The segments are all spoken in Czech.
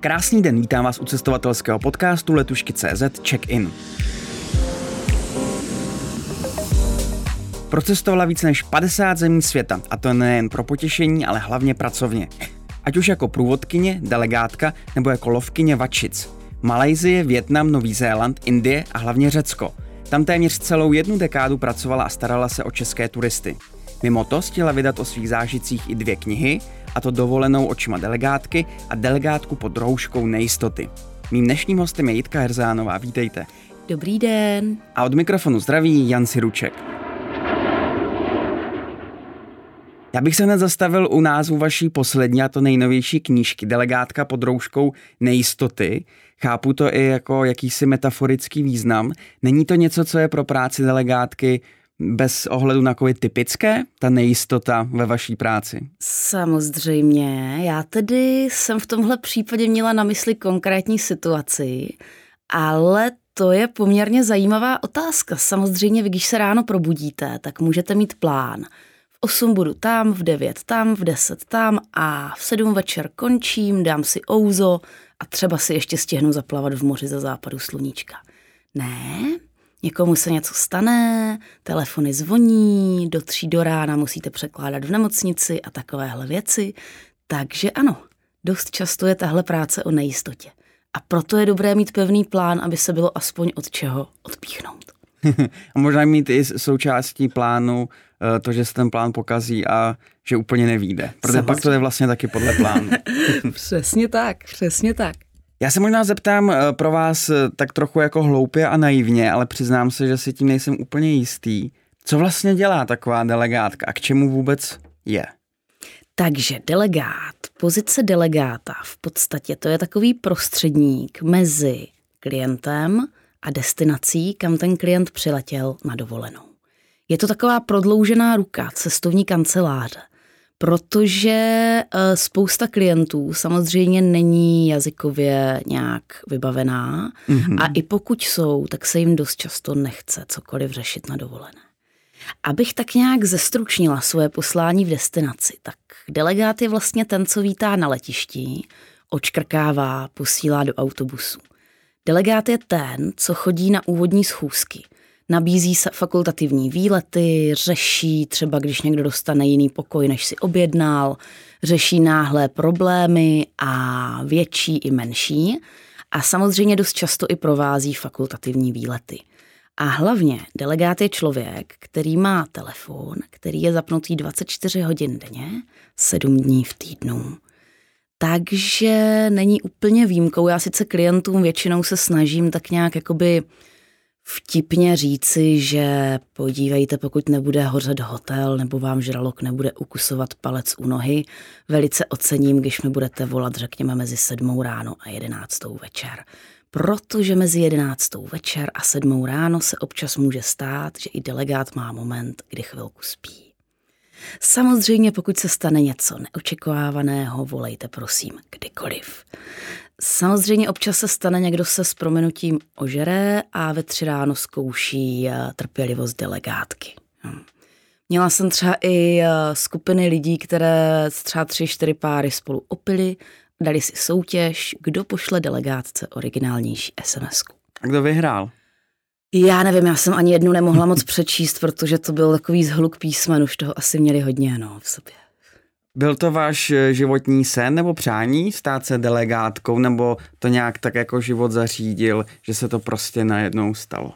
Krásný den, vítám vás u cestovatelského podcastu Letušky.cz Check-in. Procestovala víc než 50 zemí světa, a to nejen pro potěšení, ale hlavně pracovně. Ať už jako průvodkyně, delegátka nebo jako lovkyně vačic. Malajsie, Vietnam, Nový Zéland, Indie a hlavně Řecko. Tam téměř celou 1 dekádu pracovala a starala se o české turisty. Mimo to stihla vydat o svých zážitcích i 2 knihy, a to Dovolenou očima delegátky a Delegátku pod rouškou nejistoty. Mým dnešním hostem je Jitka Herzánová, vítejte. Dobrý den. A od mikrofonu zdraví Jan Siruček. Já bych se hned zastavil u názvu vaší poslední a to nejnovější knížky Delegátka pod rouškou nejistoty. Chápu to i jako jakýsi metaforický význam. Není to něco, co je pro práci delegátky bez ohledu na COVID typické, ta nejistota ve vaší práci? Samozřejmě. Já tedy jsem v tomhle případě měla na mysli konkrétní situaci, ale to je poměrně zajímavá otázka. Samozřejmě, když se ráno probudíte, tak můžete mít plán. V 8 budu tam, v 9 tam, v 10 tam a v 7 večer končím, dám si ouzo a třeba si ještě stihnu zaplavat v moři za západu sluníčka. Ne, někomu se něco stane, telefony zvoní, do 3 do rána musíte překládat v nemocnici a takovéhle věci. Takže ano, dost často je tahle práce o nejistotě. A proto je dobré mít pevný plán, aby se bylo aspoň od čeho odpíchnout. A možná mít i součástí plánu to, že se ten plán pokazí a že úplně nevyjde. Protože pak to je vlastně taky podle plánu. Přesně tak, přesně tak. Já se možná zeptám pro vás tak trochu jako hloupě a naivně, ale přiznám se, že si tím nejsem úplně jistý. Co vlastně dělá taková delegátka a k čemu vůbec je? Takže delegát, pozice delegáta v podstatě to je takový prostředník mezi klientem a destinací, kam ten klient přiletěl na dovolenou. Je to taková prodloužená ruka cestovní kanceláře, protože spousta klientů samozřejmě není jazykově nějak vybavená a i pokud jsou, tak se jim dost často nechce cokoliv řešit na dovolené. Abych tak nějak zestručnila svoje poslání v destinaci, tak delegát je vlastně ten, co vítá na letišti, odškrkává, posílá do autobusu. Delegát je ten, co chodí na úvodní schůzky. Nabízí fakultativní výlety, řeší třeba, když někdo dostane jiný pokoj, než si objednal, řeší náhlé problémy a větší i menší a samozřejmě dost často i provází fakultativní výlety. A hlavně delegát je člověk, který má telefon, který je zapnutý 24 hodin denně, 7 dní v týdnu. Takže není úplně výjimkou. Já sice klientům většinou se snažím tak nějak jakoby vtipně říci, že podívejte, pokud nebude hořet hotel nebo vám žralok nebude ukusovat palec u nohy, velice ocením, když mi budete volat, řekněme, mezi 7 ráno a 11 večer. Protože mezi 11 večer a 7 ráno se občas může stát, že i delegát má moment, kdy chvilku spí. Samozřejmě, pokud se stane něco neočekávaného, volejte prosím kdykoliv. Samozřejmě občas se stane, někdo se s prominutím ožere a ve 3 ráno zkouší trpělivost delegátky. Měla jsem třeba i skupiny lidí, které třeba 3-4 páry spolu opily, dali si soutěž, kdo pošle delegátce originálnější SMS-ku. A kdo vyhrál? Já nevím, já jsem ani jednu nemohla moc přečíst, protože to byl takový zhluk písmen, už toho asi měli hodně v sobě. Byl to váš životní sen nebo přání stát se delegátkou, nebo to nějak tak jako život zařídil, že se to prostě najednou stalo?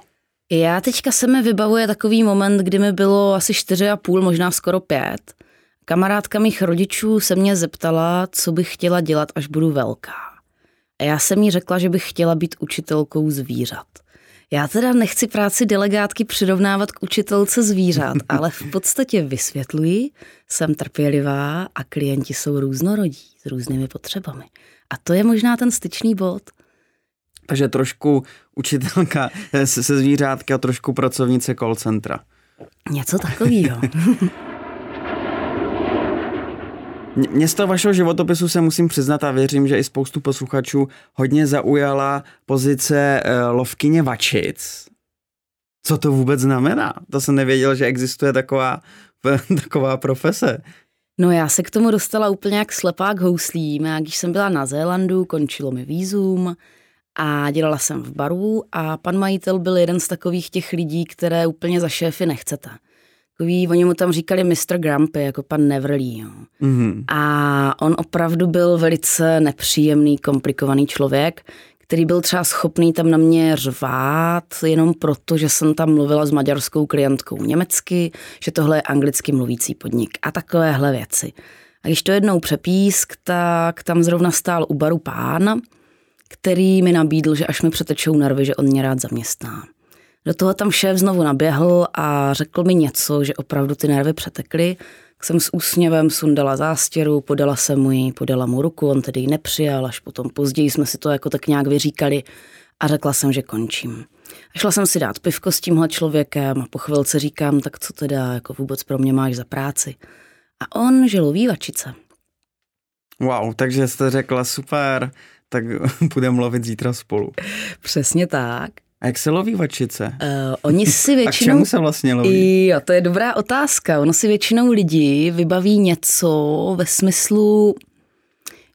Já teďka se mi vybavuje takový moment, kdy mi bylo asi 4,5, možná skoro 5. Kamarádka mých rodičů se mě zeptala, co bych chtěla dělat, až budu velká. A já jsem jí řekla, že bych chtěla být učitelkou zvířat. Já teda nechci práci delegátky přirovnávat k učitelce zvířat, ale v podstatě vysvětluji, jsem trpělivá a klienti jsou různorodí s různými potřebami. A to je možná ten styčný bod. Takže trošku učitelka se zvířátky a trošku pracovnice call centra. Něco takovýho. Mě z toho vašeho životopisu se musím přiznat a věřím, že i spoustu posluchačů hodně zaujala pozice lovkyně vačic. Co to vůbec znamená? To jsem nevěděl, že existuje taková profese. No já se k tomu dostala úplně jak slepá k houslím. Já když jsem byla na Zélandu, končilo mi vízum a dělala jsem v baru a pan majitel byl jeden z takových těch lidí, které úplně za šéfy nechcete. Takový, oni mu tam říkali Mr. Grumpy, jako pan Neverlí. Mm-hmm. A on opravdu byl velice nepříjemný, komplikovaný člověk, který byl třeba schopný tam na mě řvát jenom proto, že jsem tam mluvila s maďarskou klientkou německy, že tohle je anglicky mluvící podnik a takovéhle věci. A když to jednou přepísk, tak tam zrovna stál u baru pán, který mi nabídl, že až mi přetečou nervy, že on mě rád zaměstná. Do toho tam šéf znovu naběhl a řekl mi něco, že opravdu ty nervy přetekly. Jsem s úsměvem sundala zástěru, podala mu ruku, on tedy ji nepřijal, až potom později jsme si to jako tak nějak vyříkali a řekla jsem, že končím. A šla jsem si dát pivko s tímhle člověkem a po chvilce říkám, tak co teda jako vůbec pro mě máš za práci. A on, že loví vačice. Wow, takže jste řekla super, tak budeme lovit zítra spolu. Přesně tak. A jak se loví vačice? Oni si většinou... A k čemu se vlastně loví? Jo, to je dobrá otázka. Ono si většinou lidi vybaví něco ve smyslu,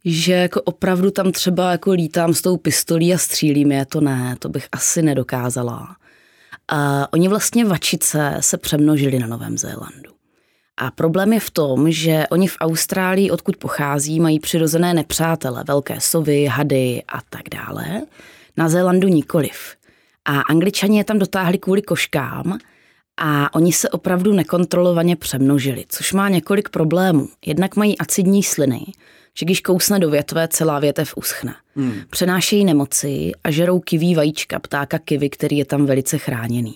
že jako opravdu tam třeba jako lítám s tou pistolí a střílím je. To ne, to bych asi nedokázala. Oni vlastně vačice se přemnožili na Novém Zélandu. A problém je v tom, že oni v Austrálii, odkud pochází, mají přirozené nepřátele, velké sovy, hady a tak dále. Na Zélandu nikoliv. A Angličani je tam dotáhli kvůli koškám a oni se opravdu nekontrolovaně přemnožili, což má několik problémů. Jednak mají acidní sliny, že když kousne do větve, celá větev uschne. Přenášejí nemoci a žerou kiví vajíčka, ptáka kiwi, který je tam velice chráněný.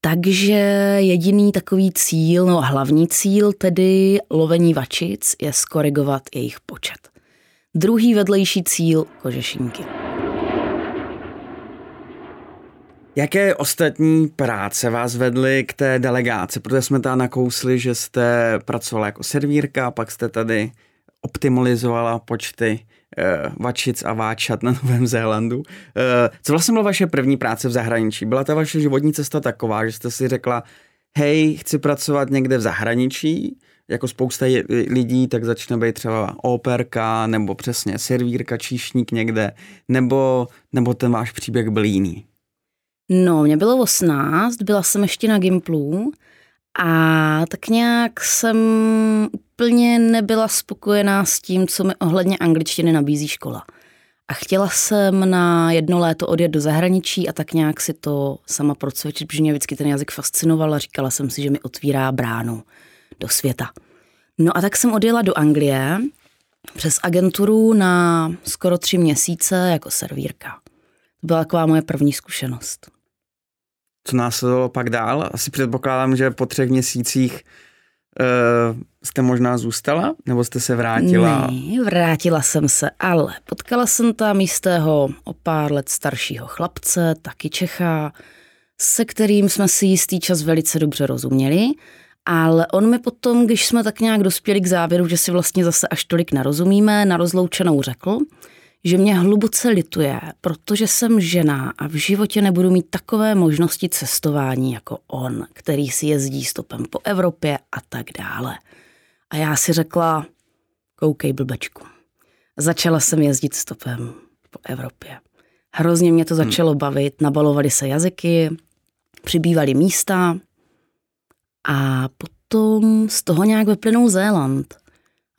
Takže jediný takový cíl, no hlavní cíl tedy lovení vačic je skorigovat jejich počet. Druhý vedlejší cíl – kožešinky. Jaké ostatní práce vás vedly k té delegaci? Protože jsme tady nakousli, že jste pracovala jako servírka, pak jste tady optimalizovala počty vačic a váčat na Novém Zélandu. Co vlastně byla vaše první práce v zahraničí? Byla ta vaše životní cesta taková, že jste si řekla, hej, chci pracovat někde v zahraničí, jako spousta lidí, tak začne být třeba operka, nebo přesně servírka, číšník někde, nebo ten váš příběh byl jiný? No, mě bylo 18, byla jsem ještě na Gimplu a tak nějak jsem úplně nebyla spokojená s tím, co mi ohledně angličtiny nabízí škola. A chtěla jsem na jedno léto odjet do zahraničí a tak nějak si to sama procvičit, protože mě vždycky ten jazyk fascinoval a říkala jsem si, že mi otvírá bránu do světa. No a tak jsem odjela do Anglie přes agenturu na skoro 3 měsíce jako servírka. To byla taková moje první zkušenost. Co následovalo pak dál? Asi předpokládám, že po 3 měsících jste možná zůstala, nebo jste se vrátila? Ne, vrátila jsem se, ale potkala jsem tam jistého o pár let staršího chlapce, taky Čecha, se kterým jsme si jistý čas velice dobře rozuměli, ale on mi potom, když jsme tak nějak dospěli k závěru, že si vlastně zase až tolik nerozumíme, na rozloučenou řekl, že mě hluboce lituje, protože jsem žena a v životě nebudu mít takové možnosti cestování jako on, který si jezdí stopem po Evropě a tak dále. A já si řekla, koukej blbečku. Začala jsem jezdit stopem po Evropě. Hrozně mě to začalo bavit, nabalovaly se jazyky, přibývaly místa a potom z toho nějak vyplynul Zéland.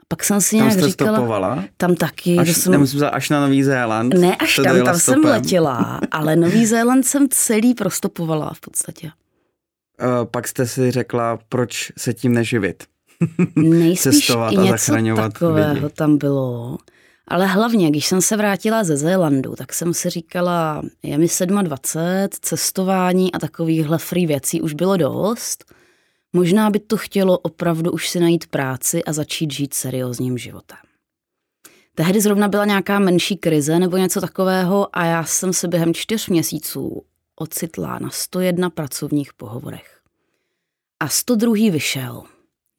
Pak jsem si nějak říkala... Stopovala? Tam taky. Až na Nový Zéland? Ne, až tam jsem letěla, ale Nový Zéland jsem celý prostopovala v podstatě. Pak jste si řekla, proč se tím neživit? Nejspíš i něco takového lidi. Tam bylo. Ale hlavně, když jsem se vrátila ze Zélandu, tak jsem si říkala, je mi 27, cestování a takovýchhle free věcí už bylo dost. Možná by to chtělo opravdu už si najít práci a začít žít seriózním životem. Tehdy zrovna byla nějaká menší krize nebo něco takového a já jsem se během 4 měsíců ocitla na 101 pracovních pohovorech. A 102. vyšel.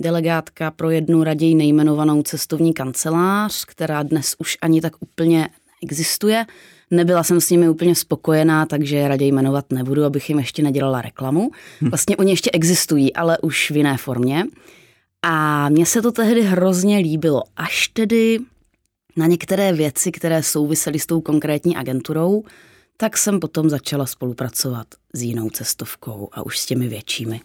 Delegátka pro jednu raději nejmenovanou cestovní kancelář, která dnes už ani tak úplně neexistuje. Nebyla jsem s nimi úplně spokojená, takže je raději jmenovat nebudu, abych jim ještě nedělala reklamu. Vlastně oni ještě existují, ale už v jiné formě. A mně se to tehdy hrozně líbilo, až tedy na některé věci, které souvisely s tou konkrétní agenturou, tak jsem potom začala spolupracovat s jinou cestovkou a už s těmi většími.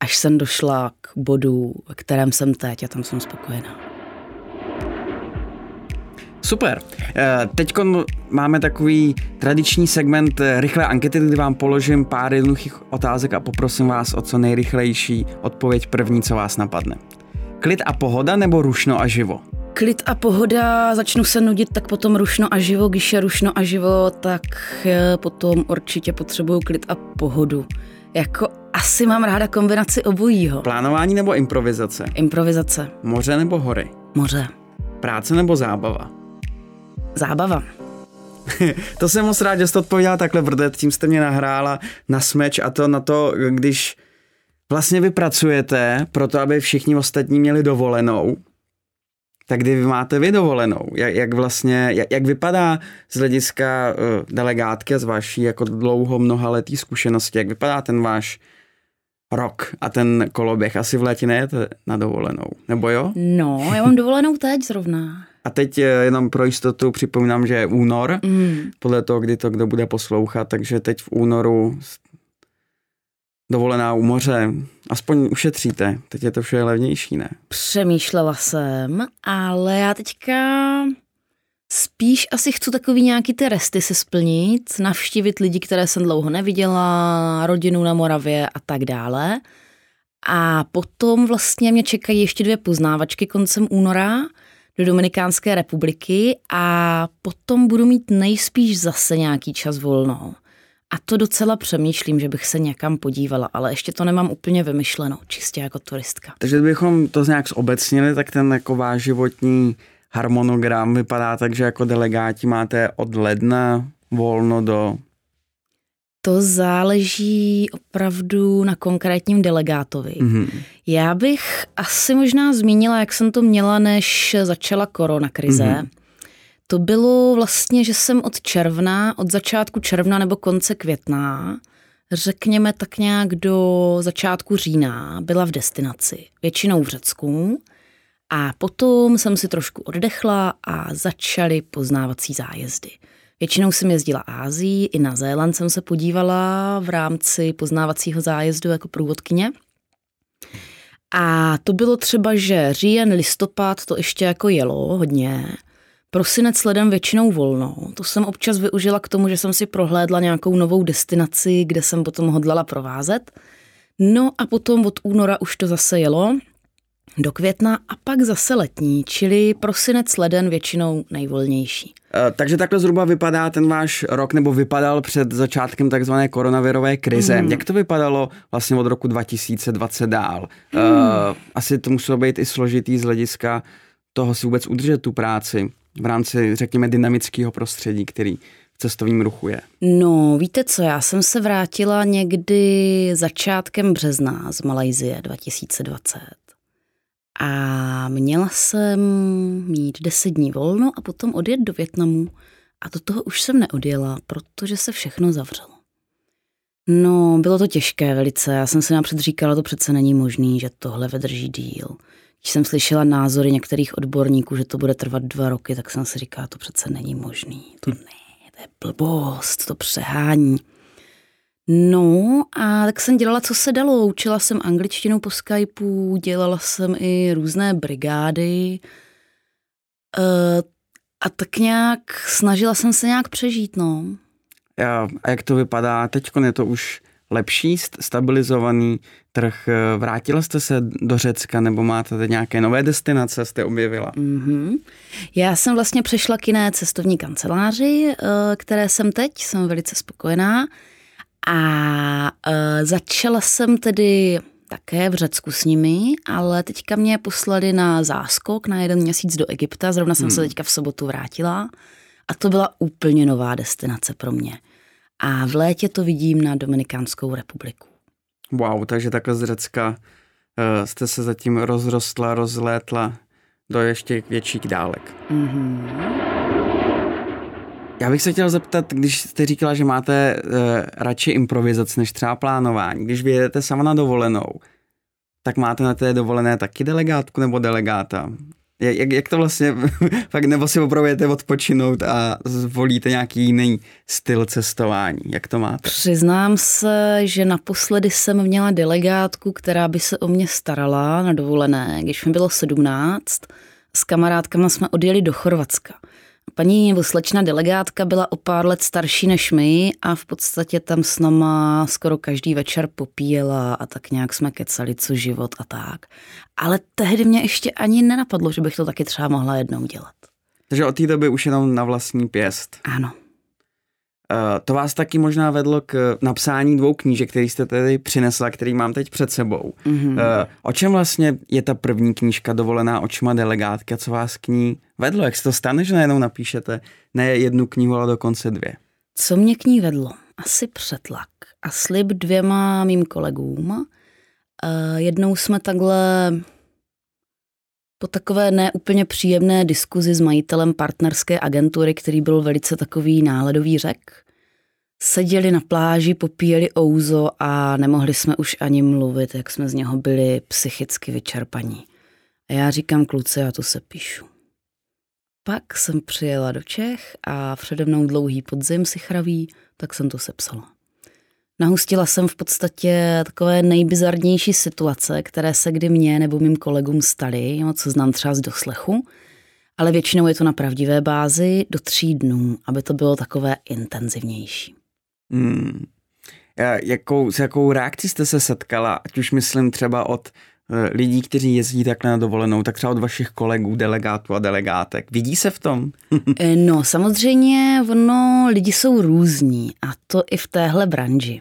Až jsem došla k bodu, ve kterém jsem teď, a tam jsem spokojená. Super. Teď máme takový tradiční segment rychlé ankety, kdy vám položím pár jednoduchých otázek a poprosím vás o co nejrychlejší odpověď první, co vás napadne. Klid a pohoda nebo rušno a živo? Klid a pohoda, začnu se nudit, tak potom rušno a živo, když je rušno a živo, tak potom určitě potřebuju klid a pohodu. Jako asi mám ráda kombinaci obojího. Plánování nebo improvizace? Improvizace. Moře nebo hory? Moře. Práce nebo zábava? Zábava. To jsem moc rád, že jste odpověděla takhle, Brdet, tím jste mě nahrála na smeč a to na to, když vlastně vy pracujete pro to, aby všichni ostatní měli dovolenou, tak kdy vy máte vy dovolenou? Jak vypadá z hlediska delegátky a z vaší jako dlouho mnohaletý zkušenosti, jak vypadá ten váš rok a ten koloběh? Asi v létě nejete na dovolenou, nebo jo? No, já mám dovolenou teď zrovna. A teď jenom pro jistotu připomínám, že je únor, podle toho, kdy to kdo bude poslouchat, takže teď v únoru dovolená u moře, aspoň ušetříte, teď je to vše levnější, ne? Přemýšlela jsem, ale já teďka spíš asi chci takový nějaký ty resty se splnit, navštívit lidi, které jsem dlouho neviděla, rodinu na Moravě a tak dále. A potom vlastně mě čekají ještě 2 poznávačky koncem února do Dominikánské republiky a potom budu mít nejspíš zase nějaký čas volno. A to docela přemýšlím, že bych se někam podívala, ale ještě to nemám úplně vymyšleno, čistě jako turistka. Takže kdybychom to nějak zobecnili, tak ten jako váš životní harmonogram vypadá tak, že jako delegáti máte od ledna volno do... To záleží opravdu na konkrétním delegátovi. Mm-hmm. Já bych asi možná zmínila, jak jsem to měla, než začala koronakrize. Mm-hmm. To bylo vlastně, že jsem od začátku června nebo konce května, řekněme tak nějak do začátku října, byla v destinaci, většinou v Řecku. A potom jsem si trošku oddechla a začaly poznávací zájezdy. Většinou jsem jezdila Ázií, i na Zéland jsem se podívala v rámci poznávacího zájezdu jako průvodkyně. A to bylo třeba, že říjen, listopad to ještě jako jelo hodně. Prosinec ledem většinou volno. To jsem občas využila k tomu, že jsem si prohlédla nějakou novou destinaci, kde jsem potom hodlala provázet. No a potom od února už to zase jelo do května a pak zase letní, čili prosinec leden většinou nejvolnější. Takže takhle zhruba vypadá ten váš rok, nebo vypadal před začátkem takzvané koronavirové krize. Mm. Jak to vypadalo vlastně od roku 2020 dál? Asi to muselo být i složitý z hlediska toho si vůbec udržet tu práci v rámci, řekněme, dynamického prostředí, který v cestovním ruchu je. No, víte co, já jsem se vrátila někdy začátkem března z Malajsie 2020. A měla jsem mít 10 dní volno a potom odjet do Vietnamu. A do toho už jsem neodjela, protože se všechno zavřelo. No, bylo to těžké velice. Já jsem si napřed říkala, to přece není možný, že tohle vydrží díl. Když jsem slyšela názory některých odborníků, že to bude trvat 2 roky, tak jsem si říkala, to přece není možný. To ne, to je blbost, to přehání. No a tak jsem dělala, co se dalo. Učila jsem angličtinu po Skypeu, dělala jsem i různé brigády a tak nějak snažila jsem se nějak přežít, no. A jak to vypadá teď? Je to už lepší, stabilizovaný trh? Vrátila jste se do Řecka nebo máte tady nějaké nové destinace, jste objevila? Mm-hmm. Já jsem vlastně přešla k jiné cestovní kanceláři, které jsem teď, jsem velice spokojená. A začala jsem tedy také v Řecku s nimi, ale teďka mě poslali na záskok na 1 měsíc do Egypta. Zrovna jsem se teďka v sobotu vrátila a to byla úplně nová destinace pro mě. A v létě to vidím na Dominikánskou republiku. Wow, takže takhle z Řecka jste se zatím rozrostla, rozlétla do ještě větších dálek. Mm-hmm. Já bych se chtěl zeptat, když jste říkala, že máte radši improvizaci než třeba plánování, když vyjedete sama na dovolenou, tak máte na té dovolené taky delegátku nebo delegáta? Jak to vlastně, fakt, nebo si opravujete odpočinout a zvolíte nějaký jiný styl cestování? Jak to máte? Přiznám se, že naposledy jsem měla delegátku, která by se o mě starala na dovolené, když mi bylo 17. S kamarádkama jsme odjeli do Chorvatska. Paní slečna delegátka byla o pár let starší než my a v podstatě tam s náma skoro každý večer popíjela a tak nějak jsme kecali, co život a tak. Ale tehdy mě ještě ani nenapadlo, že bych to taky třeba mohla jednou dělat. Takže od té doby už jenom na vlastní pěst. Ano. To vás taky možná vedlo k napsání 2 knížek, které jste tady přinesla, který mám teď před sebou. Mm-hmm. O čem vlastně je ta první knížka Dovolená očima delegátka, co vás k ní vedlo? Jak se to stane, že najednou napíšete ne 1 knihu, ale dokonce 2? Co mě k ní vedlo? Asi přetlak a slib 2 mým kolegům. Jednou jsme takhle po takové neúplně příjemné diskuzi s majitelem partnerské agentury, který byl velice takový náledový řek, seděli na pláži, popíjeli ouzo a nemohli jsme už ani mluvit, jak jsme z něho byli psychicky vyčerpaní. A já říkám, kluci, já to se píšu. Pak jsem přijela do Čech a přede mnou dlouhý podzim si chraví, tak jsem to sepsala. Nahustila jsem v podstatě takové nejbizarnější situace, které se kdy mně nebo mým kolegům staly, co znám třeba z doslechu, ale většinou je to na pravdivé bázi do 3 dnů, aby to bylo takové intenzivnější. S jakou reakcí jste se setkala, ať už myslím třeba od lidí, kteří jezdí takhle na dovolenou, tak třeba od vašich kolegů, delegátů a delegátek. Vidí se v tom? No, samozřejmě, lidi jsou různí a to i v téhle branži.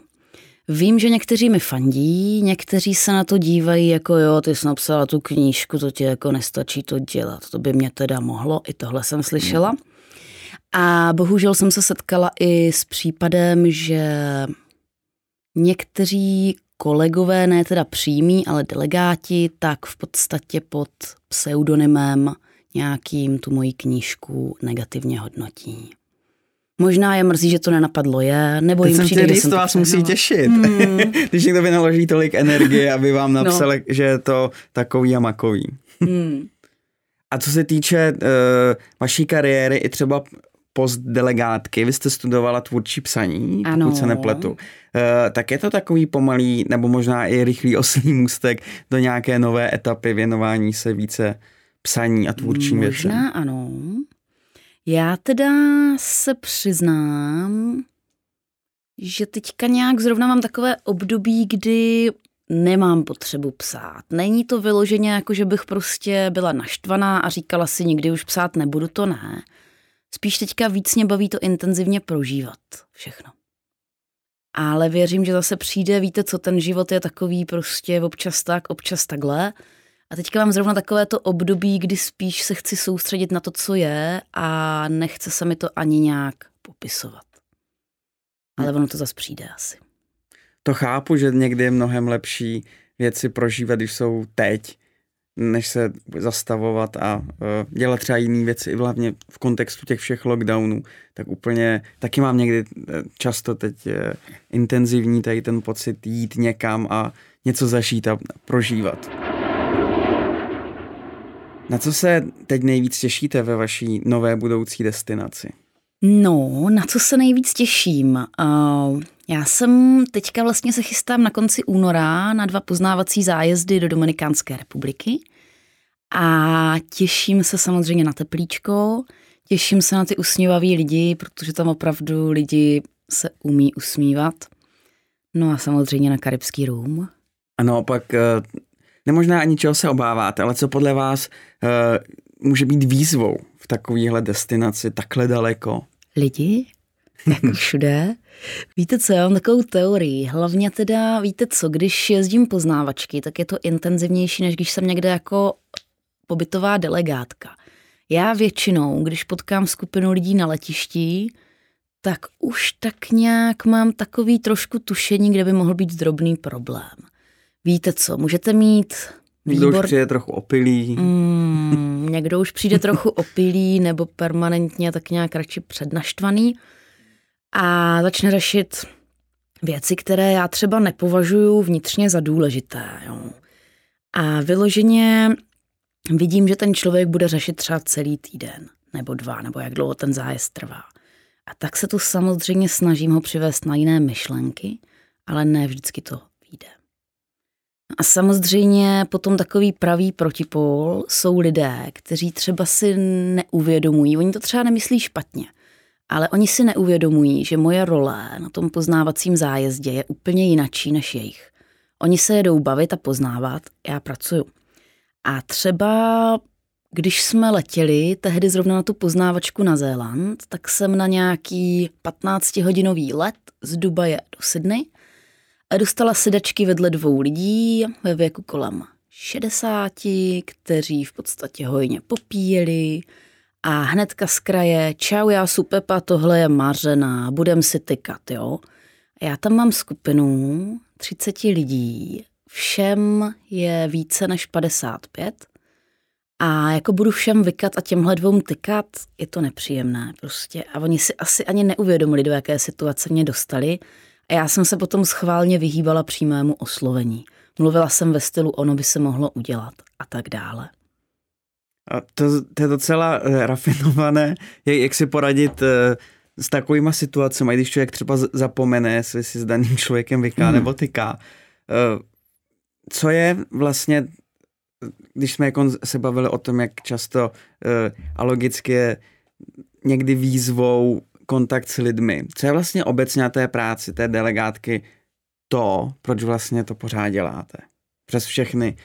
Vím, že někteří mi fandí, někteří se na to dívají jako jo, ty jsi napsala tu knížku, to ti jako nestačí to dělat, to by mě teda mohlo, i tohle jsem slyšela. A bohužel jsem se setkala i s případem, že někteří kolegové, ne teda přímí, ale delegáti, tak v podstatě pod pseudonymem nějakým tu moji knížku negativně hodnotí. Možná je mrzí, že to nenapadlo je, nebo teď jim přijde, že jsem to vás musí těšit, když někdo vynaloží tolik energie, aby vám napsal, že je to takový a makový. A co se týče vaší kariéry i třeba postdelegátky, vy jste studovala tvůrčí psaní, pokud se nepletu, tak je to takový pomalý nebo možná i rychlý oslý můstek do nějaké nové etapy věnování se více psaní a tvůrčím věcem? Možná ano. Já teda se přiznám, že teďka nějak zrovna mám takové období, kdy nemám potřebu psát. Není to vyloženě jako, že bych prostě byla naštvaná a říkala si nikdy už psát nebudu, to ne. Spíš teďka víc mě baví to intenzivně prožívat všechno. Ale věřím, že zase přijde, víte co, ten život je takový prostě občas tak, občas takhle. A teďka mám zrovna takové to období, kdy spíš se chci soustředit na to, co je a nechce se mi to ani nějak popisovat. Ale ono to zase přijde asi. To chápu, že někdy je mnohem lepší věci prožívat, když jsou teď, než se zastavovat a dělat třeba jiné věci, hlavně v kontextu těch všech lockdownů, tak úplně, taky mám někdy často teď intenzivní tady ten pocit jít někam a něco zažít a prožívat. Na co se teď nejvíc těšíte ve vaší nové budoucí destinaci? No, na co se nejvíc těším? Já jsem teďka vlastně se chystám na konci února na 2 poznávací zájezdy do Dominikánské republiky a těším se samozřejmě na teplíčko, těším se na ty usmívavý lidi, protože tam opravdu lidi se umí usmívat. No a samozřejmě na Karibský rum. Ano, pak nemožná ani čeho se obáváte, ale co podle vás může být výzvou v takovéhle destinaci takhle daleko? Lidi? Jako všude. Víte co, já mám takovou teorii. Hlavně teda, víte co, když jezdím poznávačky, tak je to intenzivnější, než když jsem někde jako pobytová delegátka. Já většinou, když potkám skupinu lidí na letišti, tak už tak nějak mám takový trošku tušení, kde by mohl být drobný problém. Víte co, můžete mít... Někdo už přijde trochu opilý. Někdo už přijde trochu opilý nebo permanentně tak nějak radši přednaštvaný a začne řešit věci, které já třeba nepovažuju vnitřně za důležité. Jo. A vyloženě vidím, že ten člověk bude řešit třeba celý týden nebo dva, nebo jak dlouho ten zájezd trvá. A tak se tu samozřejmě snažím ho přivést na jiné myšlenky, ale ne vždycky to vyjde. A samozřejmě potom takový pravý protipól jsou lidé, kteří třeba si neuvědomují, oni to třeba nemyslí špatně, ale oni si neuvědomují, že moje role na tom poznávacím zájezdě je úplně jinačí než jejich. Oni se jedou bavit a poznávat, já pracuju. A třeba, když jsme letěli tehdy zrovna na tu poznávačku na Zéland, tak jsem na nějaký 15-hodinový let z Dubaje do Sydney a dostala sedačky vedle dvou lidí ve věku kolem 60, kteří v podstatě hojně popíjeli a hnedka z kraje, čau, já jsem Pepa, tohle je Mařena, budem si tykat, jo. Já tam mám skupinu 30 lidí, všem je více než 55 a jako budu všem vykat a těmhle dvou tykat, je to nepříjemné prostě. A oni si asi ani neuvědomili, do jaké situace mě dostali a já jsem se potom schválně vyhýbala přímému oslovení. Mluvila jsem ve stylu, ono by se mohlo udělat a tak dále. A to je docela rafinované, jak si poradit s takovýma situacemi, když člověk třeba zapomene, jestli si s daným člověkem vyká nebo tyká. Co je vlastně, když jsme jako se bavili o tom, jak často a logicky je někdy výzvou kontakt s lidmi, co je vlastně obecně na té práci, té delegátky to, proč vlastně to pořád děláte? Přes všechny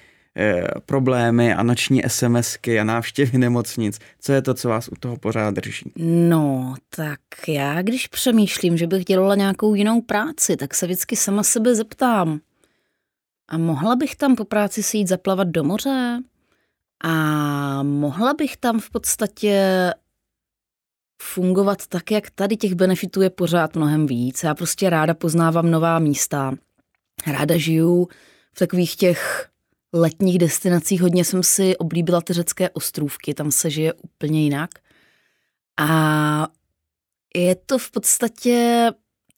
problémy a noční SMSky a návštěvy nemocnic. Co je to, co vás u toho pořád drží? No, tak já, když přemýšlím, že bych dělala nějakou jinou práci, tak se vždycky sama sebe zeptám. A mohla bych tam po práci si jít zaplavat do moře? A mohla bych tam v podstatě fungovat tak, jak tady těch benefitů je pořád mnohem víc. Já prostě ráda poznávám nová místa. Ráda žiju v takových těch letních destinací, hodně jsem si oblíbila ty řecké ostrůvky, tam se žije úplně jinak. A je to v podstatě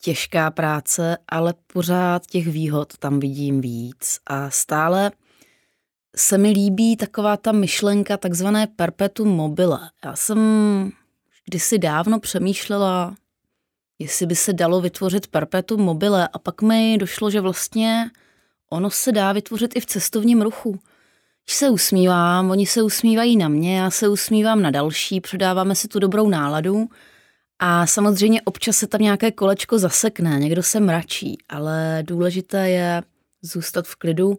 těžká práce, ale pořád těch výhod tam vidím víc. A stále se mi líbí taková ta myšlenka takzvané perpetuum mobile. Já jsem kdysi dávno přemýšlela, jestli by se dalo vytvořit perpetuum mobile a pak mi došlo, že vlastně ono se dá vytvořit i v cestovním ruchu. Když se usmívám, oni se usmívají na mě, já se usmívám na další, předáváme si tu dobrou náladu a samozřejmě občas se tam nějaké kolečko zasekne, někdo se mračí, ale důležité je zůstat v klidu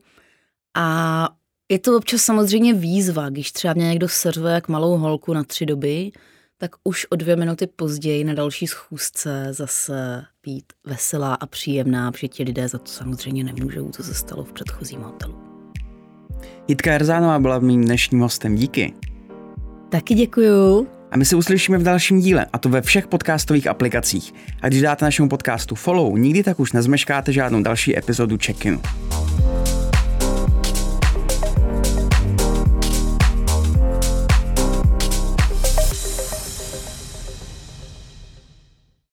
a je to občas samozřejmě výzva, když třeba mě někdo seřve jak malou holku na 3 doby, tak už o 2 minuty později na další schůzce zase být veselá a příjemná, protože ti lidé za to samozřejmě nemůžou, co se stalo v předchozím hotelu. Jitka Herzánová byla mým dnešním hostem, díky. Taky děkuju. A my se uslyšíme v dalším díle, a to ve všech podcastových aplikacích. A když dáte našemu podcastu follow, nikdy tak už nezmeškáte žádnou další epizodu Check-inu.